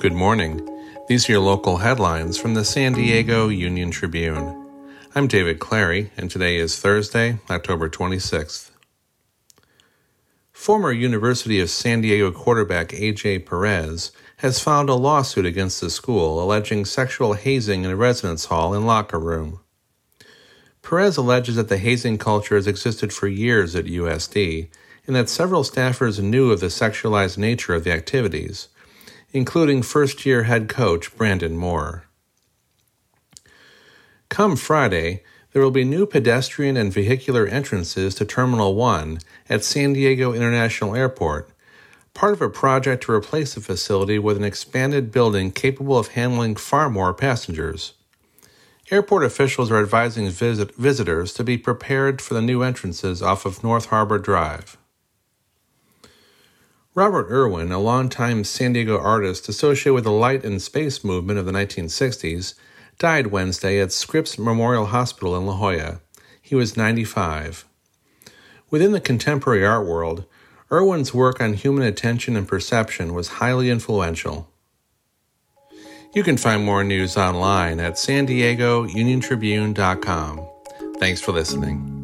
Good morning. These are your local headlines from the San Diego Union-Tribune. I'm David Clary, and today is Thursday, October 26th. Former University of San Diego quarterback A.J. Perez has filed a lawsuit against the school alleging sexual hazing in a residence hall and locker room. Perez alleges that the hazing culture has existed for years at USD and that several staffers knew of the sexualized nature of the activities, including first-year head coach Brandon Moore. Come Friday, there will be new pedestrian and vehicular entrances to Terminal 1 at San Diego International Airport, part of a project to replace the facility with an expanded building capable of handling far more passengers. Airport officials are advising visitors to be prepared for the new entrances off of North Harbor Drive. Robert Irwin, a longtime San Diego artist associated with the light and space movement of the 1960s, died Wednesday at Scripps Memorial Hospital in La Jolla. He was 95. Within the contemporary art world, Irwin's work on human attention and perception was highly influential. You can find more news online at sandiegouniontribune.com. Thanks for listening.